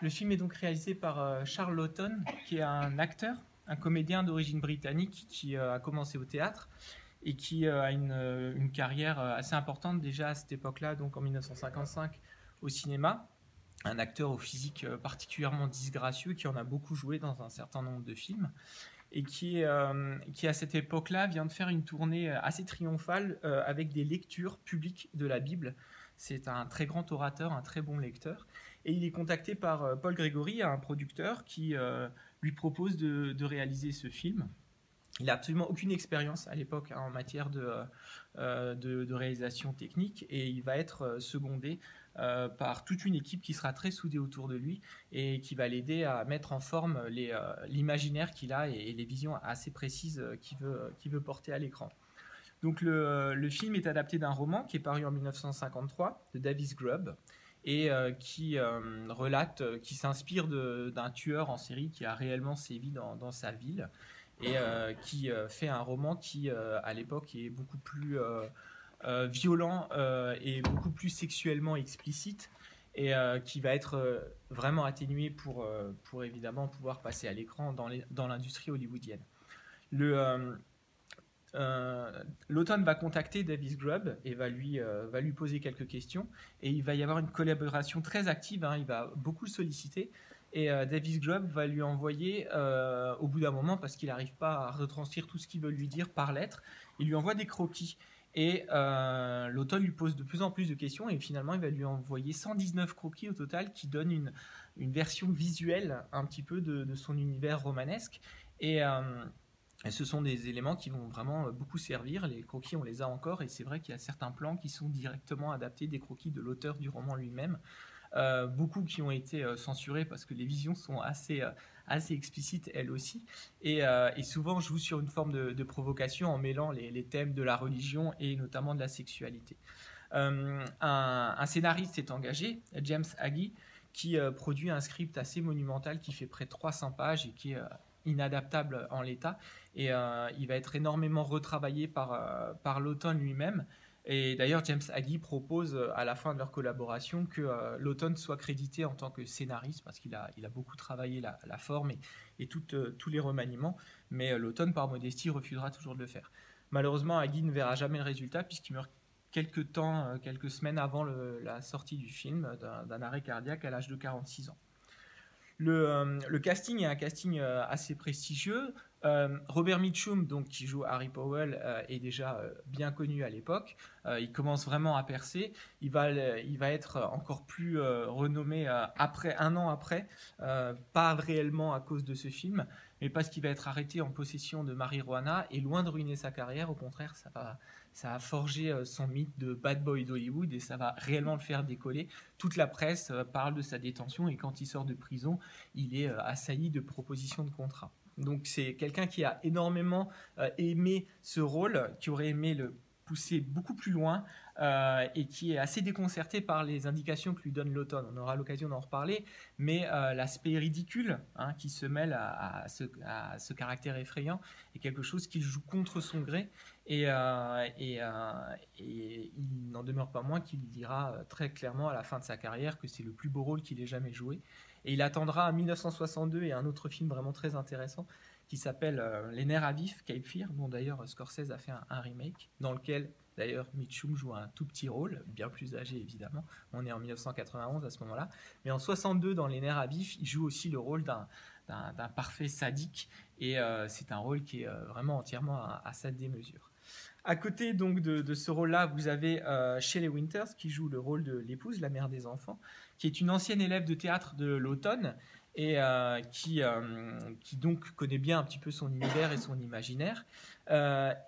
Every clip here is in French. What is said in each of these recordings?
Le film est donc réalisé par Charles Laughton, qui est un acteur, un comédien d'origine britannique qui a commencé au théâtre et qui a une carrière assez importante déjà à cette époque-là, donc en 1955 au cinéma. Un acteur au physique particulièrement disgracieux qui en a beaucoup joué dans un certain nombre de films et qui à cette époque-là vient de faire une tournée assez triomphale avec des lectures publiques de la Bible. C'est un très grand orateur, un très bon lecteur. Et il est contacté par Paul Grégory, un producteur, qui lui propose de réaliser ce film. Il n'a absolument aucune expérience à l'époque en matière de réalisation technique, et il va être secondé par toute une équipe qui sera très soudée autour de lui et qui va l'aider à mettre en forme l'imaginaire qu'il a et les visions assez précises qu'il veut porter à l'écran. Donc le film est adapté d'un roman qui est paru en 1953 de Davis Grubb, et qui s'inspire d'un tueur en série qui a réellement sévi dans sa ville, et qui fait un roman qui, à l'époque, est beaucoup plus violent et beaucoup plus sexuellement explicite, et qui va être vraiment atténué pour évidemment pouvoir passer à l'écran dans l'industrie hollywoodienne. Laughton va contacter Davis Grubb et va lui poser quelques questions, et il va y avoir une collaboration très active, hein, il va beaucoup le solliciter, et Davis Grubb va lui envoyer au bout d'un moment, parce qu'il n'arrive pas à retranscrire tout ce qu'il veut lui dire par lettre, il lui envoie des croquis, et Laughton lui pose de plus en plus de questions, et finalement il va lui envoyer 119 croquis au total qui donnent une version visuelle un petit peu de son univers romanesque, et ce sont des éléments qui vont vraiment beaucoup servir. Les croquis, on les a encore, et c'est vrai qu'il y a certains plans qui sont directement adaptés des croquis de l'auteur du roman lui-même. Beaucoup qui ont été censurés parce que les visions sont assez explicites elles aussi, et souvent jouent sur une forme de provocation en mêlant les thèmes de la religion et notamment de la sexualité. Un scénariste est engagé, James Agee, qui produit un script assez monumental qui fait près de 300 pages et qui est inadaptable en l'état, et il va être énormément retravaillé par Laughton lui-même. Et d'ailleurs, James Agee propose à la fin de leur collaboration que Laughton soit crédité en tant que scénariste, parce qu'il a beaucoup travaillé la forme et tous les remaniements, mais Laughton, par modestie, refusera toujours de le faire. Malheureusement, Agee ne verra jamais le résultat, puisqu'il meurt quelques semaines avant la sortie du film, d'un arrêt cardiaque à l'âge de 46 ans. Le casting est un casting assez prestigieux. Robert Mitchum, donc, qui joue Harry Powell, est déjà bien connu à l'époque. Il commence vraiment à percer. Il va être encore plus renommé un an après, pas réellement à cause de ce film, mais parce qu'il va être arrêté en possession de marijuana, et loin de ruiner sa carrière, au contraire, ça a forgé son mythe de bad boy d'Hollywood, et ça va réellement le faire décoller. Toute la presse parle de sa détention, et quand il sort de prison, il est assailli de propositions de contrat. Donc c'est quelqu'un qui a énormément aimé ce rôle, qui aurait aimé le pousser beaucoup plus loin, et qui est assez déconcerté par les indications que lui donne Laughton. On aura l'occasion d'en reparler, mais l'aspect ridicule, hein, qui se mêle à ce caractère effrayant est quelque chose qu'il joue contre son gré, et il n'en demeure pas moins qu'il dira très clairement à la fin de sa carrière que c'est le plus beau rôle qu'il ait jamais joué. Et il attendra 1962 et un autre film vraiment très intéressant qui s'appelle Les Nerfs à vif, Cape Fear, dont d'ailleurs Scorsese a fait un remake, dans lequel d'ailleurs Mitchum joue un tout petit rôle, bien plus âgé évidemment. On est en 1991 à ce moment-là. Mais en 62, dans Les Nerfs à vif, il joue aussi le rôle d'un parfait sadique, et c'est un rôle qui est vraiment entièrement à sa démesure. À côté donc de ce rôle-là, vous avez Shelley Winters qui joue le rôle de l'épouse, la mère des enfants, qui est une ancienne élève de théâtre de Laughton, et qui donc connaît bien un petit peu son univers et son imaginaire,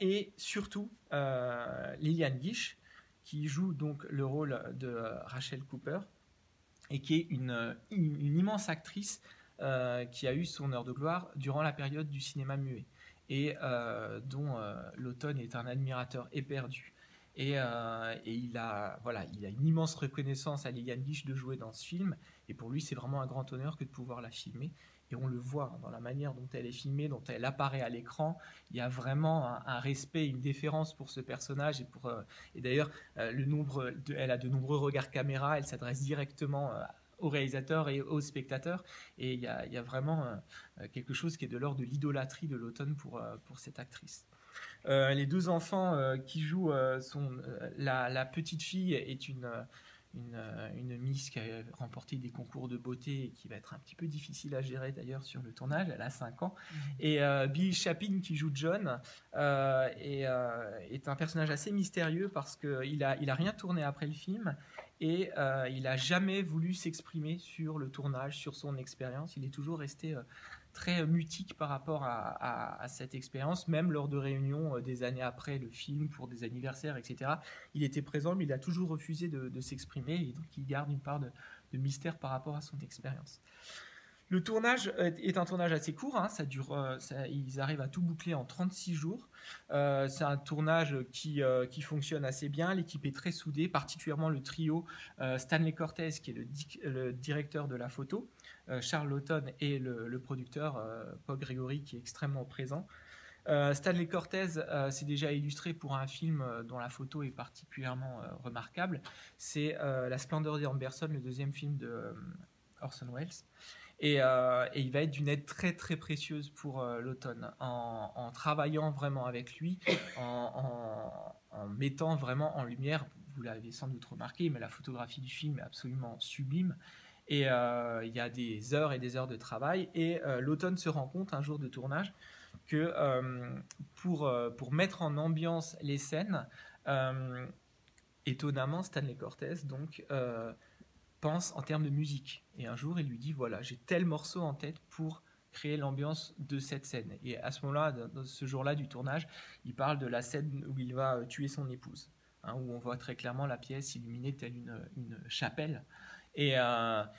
et surtout Lillian Gish, qui joue donc le rôle de Rachel Cooper, et qui est une immense actrice qui a eu son heure de gloire durant la période du cinéma muet, et dont Laughton est un admirateur éperdu. Et il a une immense reconnaissance à Lillian Gish de jouer dans ce film, et pour lui c'est vraiment un grand honneur que de pouvoir la filmer, et on le voit dans la manière dont elle est filmée, dont elle apparaît à l'écran. Il y a vraiment un respect, une déférence pour ce personnage, et d'ailleurs elle a de nombreux regards caméra, elle s'adresse directement au réalisateur et aux spectateurs. Et il y a vraiment quelque chose qui est de l'ordre de l'idolâtrie de l'automne pour cette actrice. Les deux enfants qui jouent sont... La petite fille est une Miss qui a remporté des concours de beauté et qui va être un petit peu difficile à gérer d'ailleurs sur le tournage. Elle a 5 ans. Et Billy Chapin qui joue John est un personnage assez mystérieux parce qu'il a rien tourné après le film et il a jamais voulu s'exprimer sur le tournage, sur son expérience. Il est toujours resté très mutique par rapport à cette expérience, même lors de réunions des années après le film, pour des anniversaires, etc. Il était présent, mais il a toujours refusé de s'exprimer, et donc il garde une part de mystère par rapport à son expérience. Le tournage est un tournage assez court, hein, ils arrivent à tout boucler en 36 jours. C'est un tournage qui fonctionne assez bien, l'équipe est très soudée, particulièrement le trio Stanley Cortez, qui est le directeur de la photo, Charles Laughton et le producteur Paul Grégory, qui est extrêmement présent. Stanley Cortez s'est déjà illustré pour un film dont la photo est particulièrement remarquable, c'est La Splendeur d'Amberson, le deuxième film de Orson Welles. Et il va être d'une aide très très précieuse pour l'automne, en travaillant vraiment avec lui, en mettant vraiment en lumière, vous l'avez sans doute remarqué, mais la photographie du film est absolument sublime. Et il y a des heures et des heures de travail. Et l'automne se rend compte un jour de tournage que pour mettre en ambiance les scènes, étonnamment Stanley Cortez donc pense en termes de musique. Et un jour, il lui dit, voilà, j'ai tel morceau en tête pour créer l'ambiance de cette scène. Et à ce moment-là, ce jour-là du tournage, il parle de la scène où il va tuer son épouse, hein, où on voit très clairement la pièce illuminée telle une chapelle. Et à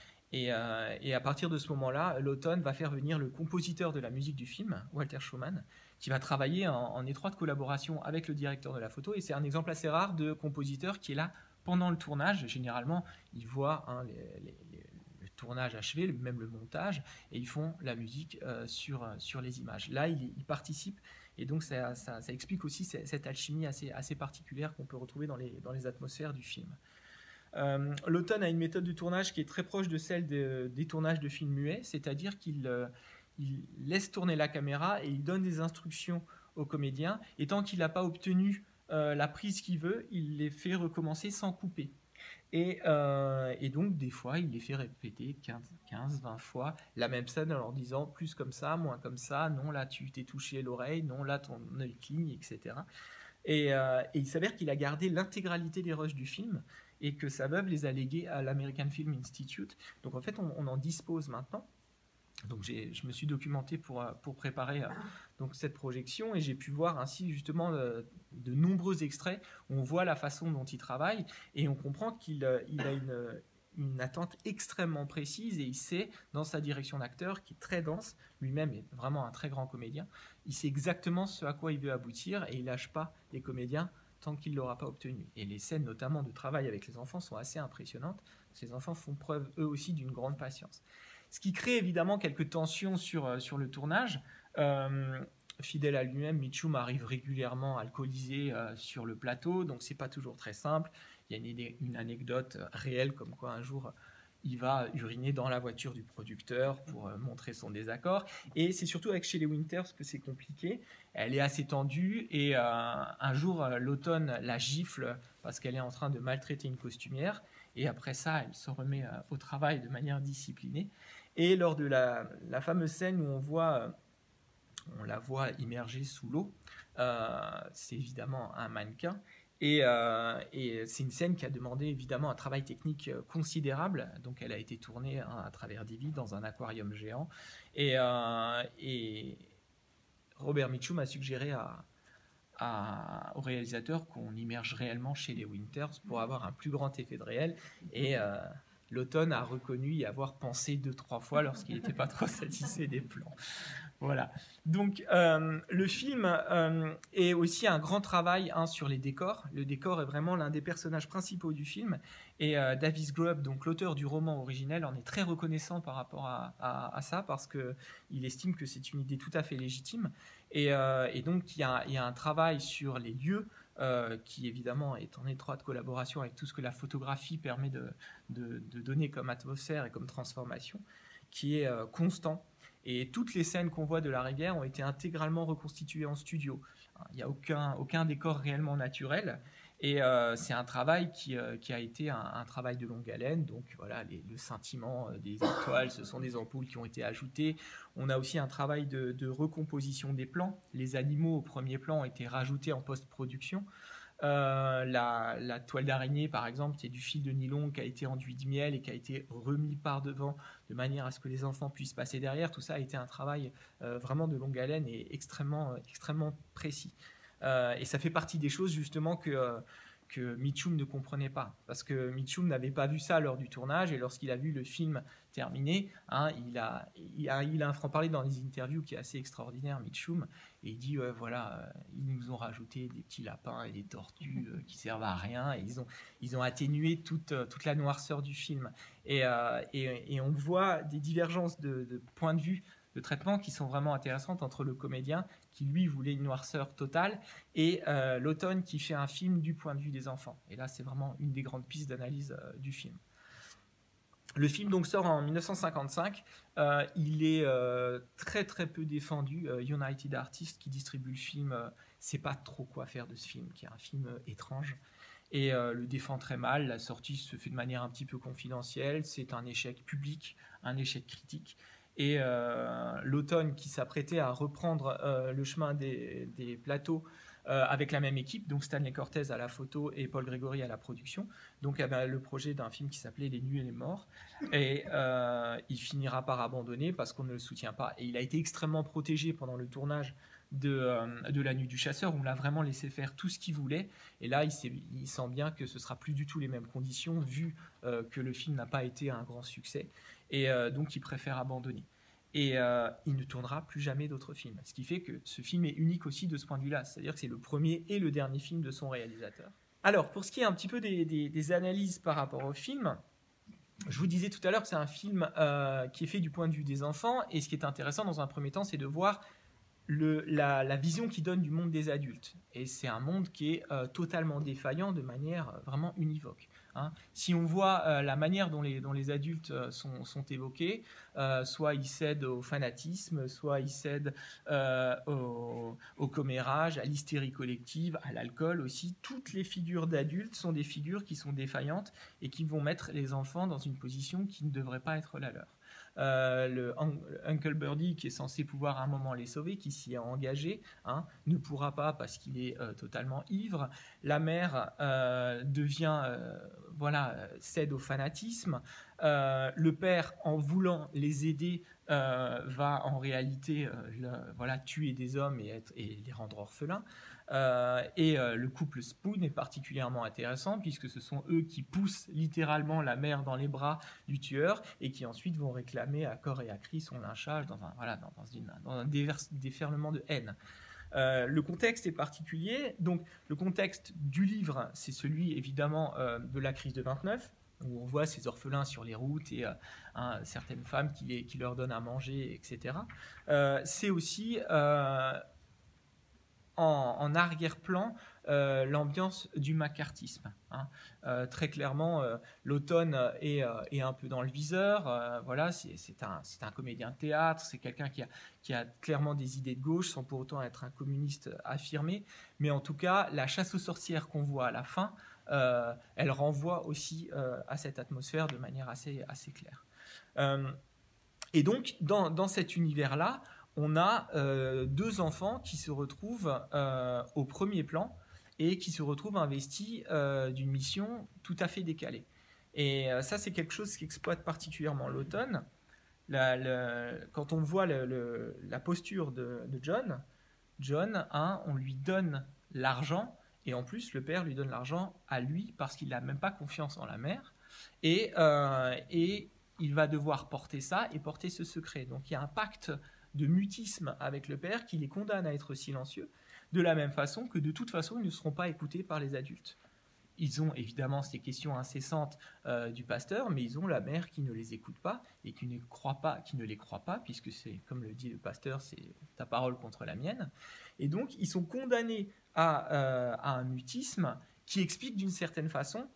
partir de ce moment-là, l'automne va faire venir le compositeur de la musique du film, Walter Schumann, qui va travailler en étroite collaboration avec le directeur de la photo. Et c'est un exemple assez rare de compositeur qui est là pendant le tournage. Généralement, ils voient le tournage achevé, même le montage, et ils font la musique sur les images. Là, ils participent, et donc ça explique aussi cette alchimie assez particulière qu'on peut retrouver dans les atmosphères du film. L'automne a une méthode de tournage qui est très proche de celle des tournages de films muets, c'est-à-dire qu'il laisse tourner la caméra et il donne des instructions aux comédiens, et tant qu'il n'a pas obtenu la prise qu'il veut, il les fait recommencer sans couper. Et donc, des fois, il les fait répéter 15-20 fois la même scène en leur disant plus comme ça, moins comme ça, non, là, tu t'es touché l'oreille, non, là, ton œil cligne, etc. Et il s'avère qu'il a gardé l'intégralité des rushs du film et que sa veuve les a légués à l'American Film Institute. Donc, en fait, on en dispose maintenant. Donc je me suis documenté pour préparer donc cette projection, et j'ai pu voir ainsi justement de nombreux extraits où on voit la façon dont il travaille, et on comprend qu'il a une attente extrêmement précise, et il sait, dans sa direction d'acteur qui est très dense, lui-même est vraiment un très grand comédien, il sait exactement ce à quoi il veut aboutir, et il lâche pas les comédiens tant qu'il ne l'aura pas obtenu. Et les scènes notamment de travail avec les enfants sont assez impressionnantes, parce que les enfants font preuve eux aussi d'une grande patience. Ce qui crée évidemment quelques tensions sur le tournage. Fidèle à lui-même, Mitchum arrive régulièrement alcoolisé sur le plateau, donc c'est pas toujours très simple. Il y a une anecdote réelle comme quoi un jour il va uriner dans la voiture du producteur pour montrer son désaccord. Et c'est surtout avec Shelley Winters que c'est compliqué. Elle est assez tendue, et un jour l'automne la gifle parce qu'elle est en train de maltraiter une costumière, et après ça elle se remet au travail de manière disciplinée. Et lors de la fameuse scène où on la voit immergée sous l'eau, c'est évidemment un mannequin, et c'est une scène qui a demandé évidemment un travail technique considérable. Donc elle a été tournée, hein, à travers des vides dans un aquarium géant, et Robert Mitchum a suggéré au réalisateur qu'on immerge réellement Shelley Winters pour avoir un plus grand effet de réel, et l'automne a reconnu y avoir pensé 2-3 fois lorsqu'il n'était pas trop satisfait des plans. Voilà. Donc le film est aussi un grand travail, hein, sur les décors. Le décor est vraiment l'un des personnages principaux du film, et Davis Grubb, donc l'auteur du roman originel, en est très reconnaissant par rapport à ça, parce que il estime que c'est une idée tout à fait légitime, et donc il y a un travail sur les lieux, qui évidemment est en étroite collaboration avec tout ce que la photographie permet de donner comme atmosphère et comme transformation, qui est constant. Et toutes les scènes qu'on voit de la rivière ont été intégralement reconstituées en studio. Il n'y a aucun décor réellement naturel. Et c'est un travail qui a été un travail de longue haleine. Donc voilà, le scintillement des étoiles, ce sont des ampoules qui ont été ajoutées. On a aussi un travail de recomposition des plans. Les animaux au premier plan ont été rajoutés en post-production. La toile d'araignée, par exemple, qui est du fil de nylon qui a été enduit de miel et qui a été remis par devant de manière à ce que les enfants puissent passer derrière. Tout ça a été un travail vraiment de longue haleine et extrêmement précis. Et ça fait partie des choses justement que Mitchum ne comprenait pas, parce que Mitchum n'avait pas vu ça lors du tournage, et lorsqu'il a vu le film terminé, il a un franc-parler dans les interviews qui est assez extraordinaire, Mitchum, et il dit ils nous ont rajouté des petits lapins et des tortues qui servent à rien, et ils ont atténué toute la noirceur du film, et on voit des divergences de points de vue, de traitement qui sont vraiment intéressantes entre le comédien qui lui voulait une noirceur totale et l'automne qui fait un film du point de vue des enfants. Et là, c'est vraiment une des grandes pistes d'analyse du film. Le film donc sort en 1955. Il est très très peu défendu. United Artists qui distribue le film ne sait pas trop quoi faire de ce film, qui est un film étrange. Et le défend très mal, la sortie se fait de manière un petit peu confidentielle. C'est un échec public, un échec critique. Et l'automne qui s'apprêtait à reprendre le chemin des plateaux avec la même équipe, donc Stanley Cortez à la photo et Paul Grégory à la production, donc avait le projet d'un film qui s'appelait Les Nus et les Morts, et il finira par abandonner parce qu'on ne le soutient pas, et il a été extrêmement protégé pendant le tournage de La Nuit du chasseur. On l'a vraiment laissé faire tout ce qu'il voulait, et là il sent bien que ce sera plus du tout les mêmes conditions vu que le film n'a pas été un grand succès. Et donc, il préfère abandonner. Et il ne tournera plus jamais d'autres films. Ce qui fait que ce film est unique aussi de ce point de vue-là. C'est-à-dire que c'est le premier et le dernier film de son réalisateur. Alors, pour ce qui est un petit peu des analyses par rapport au film, je vous disais tout à l'heure que c'est un film qui est fait du point de vue des enfants. Et ce qui est intéressant, dans un premier temps, c'est de voir la vision qu'il donne du monde des adultes. Et c'est un monde qui est totalement défaillant de manière vraiment univoque. Hein. Si on voit la manière dont les adultes sont évoqués, soit ils cèdent au fanatisme, soit ils cèdent au commérage, à l'hystérie collective, à l'alcool aussi, toutes les figures d'adultes sont des figures qui sont défaillantes et qui vont mettre les enfants dans une position qui ne devrait pas être la leur. Le Uncle Birdie, qui est censé pouvoir à un moment les sauver, qui s'y est engagé, ne pourra pas parce qu'il est totalement ivre. La mère cède au fanatisme. Le père, en voulant les aider, va en réalité tuer des hommes et les rendre orphelins. Le couple Spoon est particulièrement intéressant puisque ce sont eux qui poussent littéralement la mère dans les bras du tueur et qui ensuite vont réclamer à corps et à cri son lynchage dans un déferlement de haine. Le contexte est particulier. Donc le contexte du livre, c'est celui évidemment de la crise de 1929, où on voit ces orphelins sur les routes et certaines femmes qui leur donnent à manger, etc. C'est aussi en arrière-plan l'ambiance du macartisme. Très clairement, l'automne est un peu dans le viseur. C'est un comédien de théâtre, c'est quelqu'un qui a clairement des idées de gauche sans pour autant être un communiste affirmé. Mais en tout cas, la chasse aux sorcières qu'on voit à la fin, elle renvoie aussi à cette atmosphère de manière assez claire. Et donc, dans cet univers-là, on a deux enfants qui se retrouvent au premier plan et qui se retrouvent investis d'une mission tout à fait décalée. Et ça, c'est quelque chose qui exploite particulièrement l'automne. Quand on voit la posture de John, on lui donne l'argent, et en plus, le père lui donne l'argent à lui parce qu'il n'a même pas confiance en la mère. Et il va devoir porter ça et porter ce secret. Donc, il y a un pacte de mutisme avec le père qui les condamne à être silencieux, de la même façon que de toute façon ils ne seront pas écoutés par les adultes. Ils ont évidemment ces questions incessantes du pasteur, mais ils ont la mère qui ne les écoute pas et qui ne les croit pas, puisque c'est, comme le dit le pasteur, c'est ta parole contre la mienne. Et donc, ils sont condamnés à un mutisme qui explique d'une certaine façon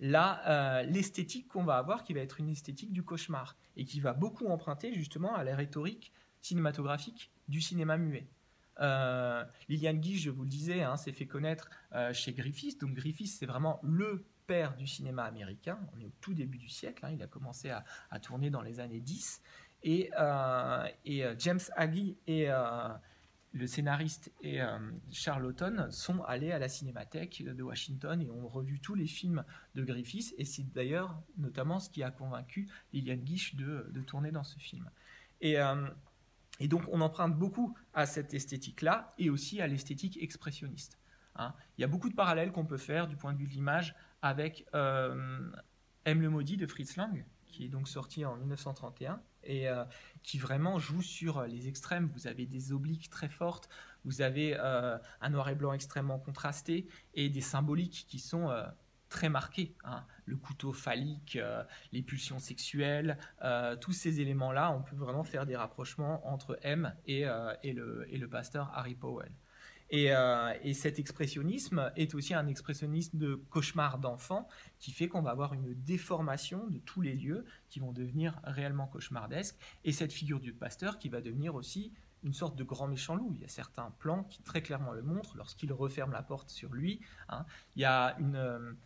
l'esthétique qu'on va avoir, qui va être une esthétique du cauchemar et qui va beaucoup emprunter justement à la rhétorique cinématographique du cinéma muet. Lillian Gish, je vous le disais, s'est fait connaître chez Griffith. Donc Griffith, c'est vraiment le père du cinéma américain. On est au tout début du siècle. Il a commencé à tourner dans les années 10. Et James Agee et le scénariste et Charles Laughton sont allés à la Cinémathèque de Washington et ont revu tous les films de Griffith. Et c'est d'ailleurs notamment ce qui a convaincu Lillian Gish de tourner dans ce film. Et donc, on emprunte beaucoup à cette esthétique-là et aussi à l'esthétique expressionniste. Il y a beaucoup de parallèles qu'on peut faire du point de vue de l'image avec M. le Maudit de Fritz Lang, qui est donc sorti en 1931 et qui vraiment joue sur les extrêmes. Vous avez des obliques très fortes, vous avez un noir et blanc extrêmement contrasté et des symboliques qui sont très marqués. Le couteau phallique, les pulsions sexuelles, tous ces éléments-là, on peut vraiment faire des rapprochements entre M et le pasteur Harry Powell. Et cet expressionnisme est aussi un expressionnisme de cauchemar d'enfant qui fait qu'on va avoir une déformation de tous les lieux qui vont devenir réellement cauchemardesques. Et cette figure du pasteur qui va devenir aussi une sorte de grand méchant loup. Il y a certains plans qui très clairement le montrent lorsqu'il referme la porte sur lui. Il y a une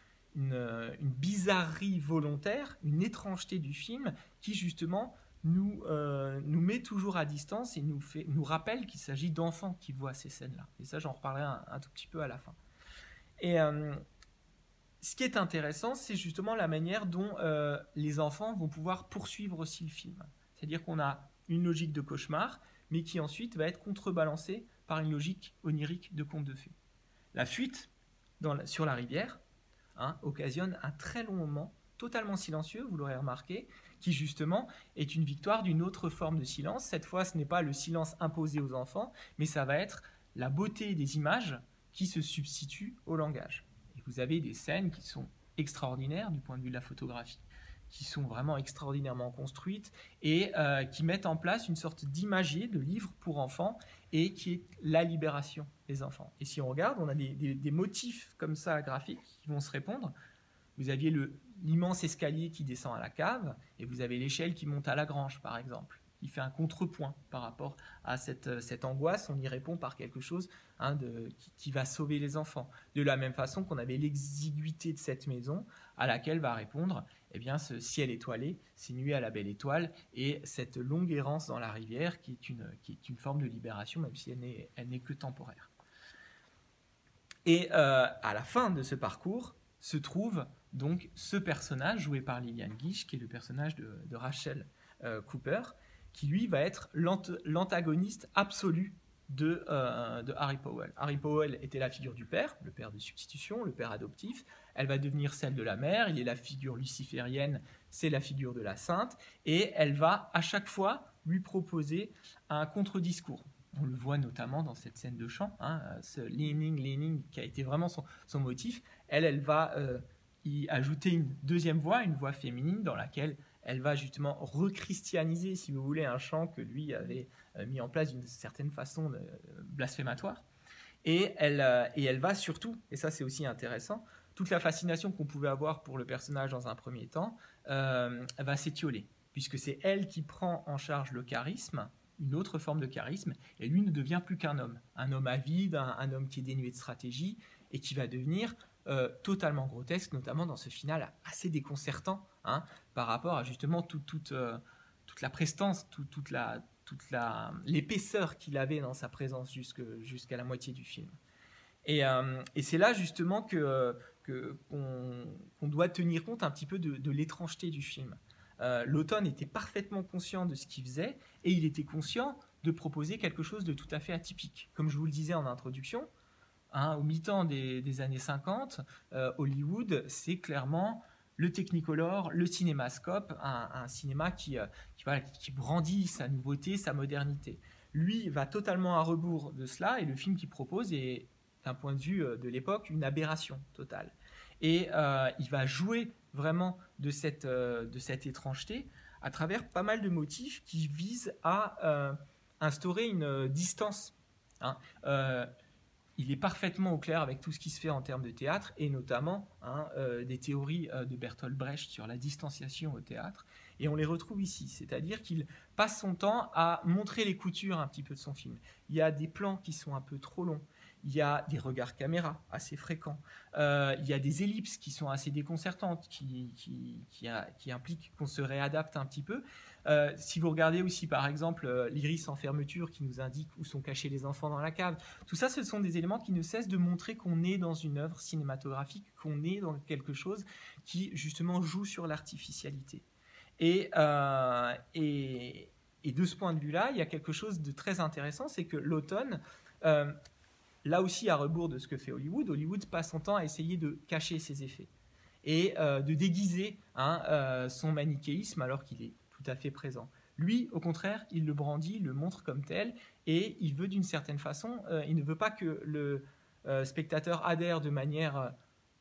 bizarrerie volontaire, une étrangeté du film qui justement nous met toujours à distance et nous rappelle qu'il s'agit d'enfants qui voient ces scènes-là. Et ça, j'en reparlerai un tout petit peu à la fin. Et ce qui est intéressant, c'est justement la manière dont les enfants vont pouvoir poursuivre aussi le film. C'est-à-dire qu'on a une logique de cauchemar, mais qui ensuite va être contrebalancée par une logique onirique de conte de fées. La fuite sur la rivière occasionne un très long moment, totalement silencieux, vous l'aurez remarqué, qui justement est une victoire d'une autre forme de silence. Cette fois, ce n'est pas le silence imposé aux enfants, mais ça va être la beauté des images qui se substitue au langage. Et vous avez des scènes qui sont extraordinaires du point de vue de la photographie, qui sont vraiment extraordinairement construites et qui mettent en place une sorte d'imagier, de livre pour enfants, et qui est la libération des enfants. Et si on regarde, on a des motifs comme ça graphiques qui vont se répondre. Vous aviez l'immense escalier qui descend à la cave, et vous avez l'échelle qui monte à la grange, par exemple, qui fait un contrepoint par rapport à cette angoisse. On y répond par quelque chose qui va sauver les enfants. De la même façon qu'on avait l'exiguïté de cette maison, à laquelle va répondre ce ciel étoilé, ces nuits à la belle étoile, et cette longue errance dans la rivière qui est une forme de libération, même si elle n'est que temporaire. Et à la fin de ce parcours se trouve donc ce personnage joué par Lillian Gish, qui est le personnage de Rachel Cooper, qui lui va être l'antagoniste absolu de Harry Powell. Harry Powell était la figure du père, le père de substitution, le père adoptif. Elle va devenir celle de la mère, il est la figure luciférienne, c'est la figure de la sainte, et elle va à chaque fois lui proposer un contre-discours. On le voit notamment dans cette scène de chant, ce leaning qui a été vraiment son motif. Elle va y ajouter une deuxième voix, une voix féminine dans laquelle elle va justement rechristianiser, si vous voulez, un chant que lui avait mis en place d'une certaine façon blasphématoire. Et elle va surtout, et ça c'est aussi intéressant, toute la fascination qu'on pouvait avoir pour le personnage dans un premier temps va s'étioler, puisque c'est elle qui prend en charge le charisme, une autre forme de charisme, et lui ne devient plus qu'un homme. Un homme avide, un homme qui est dénué de stratégie, et qui va devenir totalement grotesque, notamment dans ce final assez déconcertant, par rapport à justement toute la prestance, l'épaisseur qu'il avait dans sa présence jusqu'à la moitié du film. Et c'est là justement qu'on doit tenir compte un petit peu de l'étrangeté du film. Laughton était parfaitement conscient de ce qu'il faisait, et il était conscient de proposer quelque chose de tout à fait atypique. Comme je vous le disais en introduction, au mi-temps des années 50, Hollywood, c'est clairement le Technicolor, le cinémascope, un cinéma qui brandit sa nouveauté, sa modernité. Lui va totalement à rebours de cela, et le film qu'il propose est, d'un point de vue de l'époque, une aberration totale. Et il va jouer vraiment de cette étrangeté à travers pas mal de motifs qui visent à instaurer une distance. Hein. Il est parfaitement au clair avec tout ce qui se fait en termes de théâtre, et notamment des théories de Bertolt Brecht sur la distanciation au théâtre. Et on les retrouve ici, c'est-à-dire qu'il passe son temps à montrer les coutures un petit peu de son film. Il y a des plans qui sont un peu trop longs, il y a des regards caméra assez fréquents, il y a des ellipses qui sont assez déconcertantes, qui impliquent qu'on se réadapte un petit peu. Si vous regardez aussi, par exemple, l'iris en fermeture qui nous indique où sont cachés les enfants dans la cave, tout ça, ce sont des éléments qui ne cessent de montrer qu'on est dans une œuvre cinématographique, qu'on est dans quelque chose qui, justement, joue sur l'artificialité. Et de ce point de vue-là, il y a quelque chose de très intéressant, c'est que l'automne, là aussi à rebours de ce que fait Hollywood, Hollywood passe son temps à essayer de cacher ses effets et de déguiser son manichéisme alors qu'il est tout à fait présent. Lui, au contraire, il le brandit, il le montre comme tel, et il veut d'une certaine façon, il ne veut pas que le spectateur adhère de manière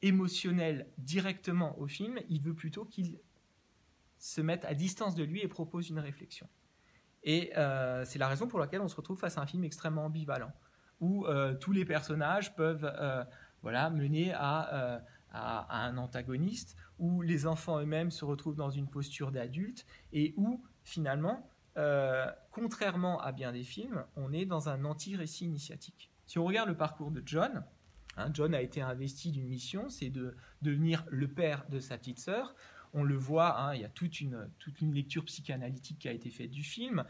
émotionnelle directement au film, il veut plutôt qu'il se mette à distance de lui et propose une réflexion. Et c'est la raison pour laquelle on se retrouve face à un film extrêmement ambivalent, où tous les personnages peuvent mener à un antagoniste, où les enfants eux-mêmes se retrouvent dans une posture d'adulte, et où, finalement, contrairement à bien des films, on est dans un anti-récit initiatique. Si on regarde le parcours de John, John a été investi d'une mission, c'est de devenir le père de sa petite sœur. On le voit, il y a toute une lecture psychanalytique qui a été faite du film.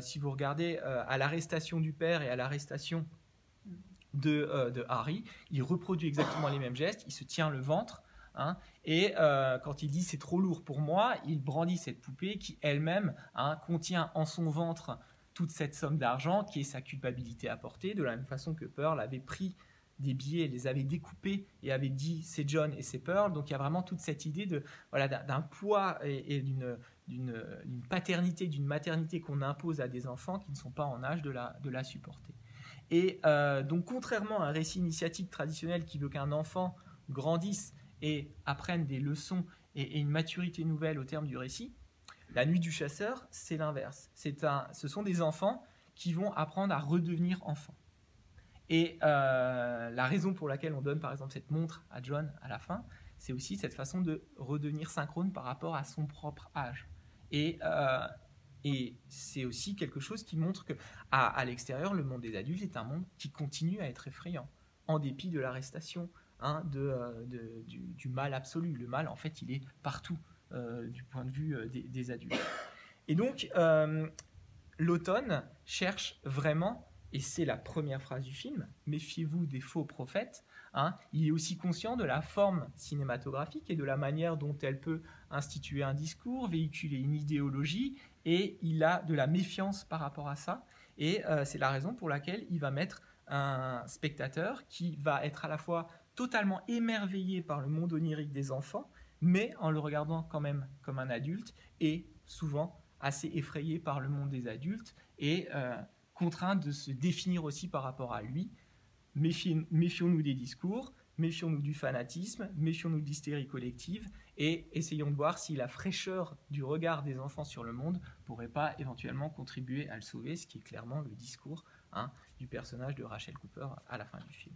Si vous regardez à l'arrestation du père et à l'arrestation de Harry, il reproduit exactement les mêmes gestes, il se tient le ventre, et quand il dit « c'est trop lourd pour moi », il brandit cette poupée qui elle-même contient en son ventre toute cette somme d'argent qui est sa culpabilité à porter, de la même façon que Pearl avait pris des billets, les avait découpés et avait dit c'est John et c'est Pearl. Donc il y a vraiment toute cette idée d'un poids et d'une paternité, d'une maternité qu'on impose à des enfants qui ne sont pas en âge de la supporter. Et donc contrairement à un récit initiatique traditionnel qui veut qu'un enfant grandisse et apprenne des leçons et une maturité nouvelle au terme du récit, La Nuit du chasseur, c'est l'inverse. Ce sont des enfants qui vont apprendre à redevenir enfants. Et la raison pour laquelle on donne par exemple cette montre à John à la fin, c'est aussi cette façon de redevenir synchrone par rapport à son propre âge. Et c'est aussi quelque chose qui montre qu'à l'extérieur, le monde des adultes est un monde qui continue à être effrayant, en dépit de l'arrestation, du mal absolu. Le mal, en fait, il est partout du point de vue des adultes. Et donc, l'automne cherche vraiment... Et c'est la première phrase du film, « Méfiez-vous des faux prophètes », Il est aussi conscient de la forme cinématographique et de la manière dont elle peut instituer un discours, véhiculer une idéologie, et il a de la méfiance par rapport à ça. Et c'est la raison pour laquelle il va mettre un spectateur qui va être à la fois totalement émerveillé par le monde onirique des enfants, mais en le regardant quand même comme un adulte, et souvent assez effrayé par le monde des adultes, et... contraint de se définir aussi par rapport à lui. Méfions-nous des discours, méfions-nous du fanatisme, méfions-nous de l'hystérie collective, et essayons de voir si la fraîcheur du regard des enfants sur le monde ne pourrait pas éventuellement contribuer à le sauver, ce qui est clairement le discours du personnage de Rachel Cooper à la fin du film.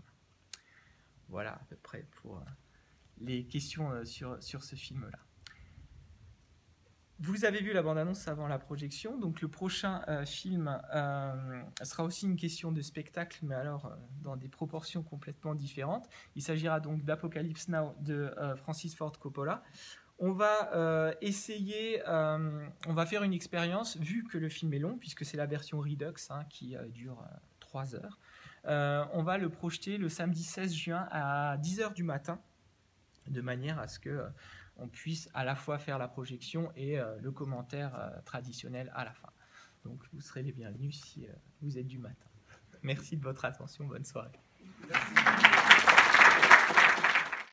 Voilà à peu près pour les questions sur ce film-là. Vous avez vu la bande-annonce avant la projection, donc le prochain film sera aussi une question de spectacle, mais alors dans des proportions complètement différentes. Il s'agira donc d'Apocalypse Now de Francis Ford Coppola. On va on va faire une expérience, vu que le film est long, puisque c'est la version Redux qui dure 3 heures. On va le projeter le samedi 16 juin à 10h du matin, de manière à ce que... on puisse à la fois faire la projection et le commentaire traditionnel à la fin. Donc vous serez les bienvenus si vous êtes du matin. Merci de votre attention, bonne soirée. Merci.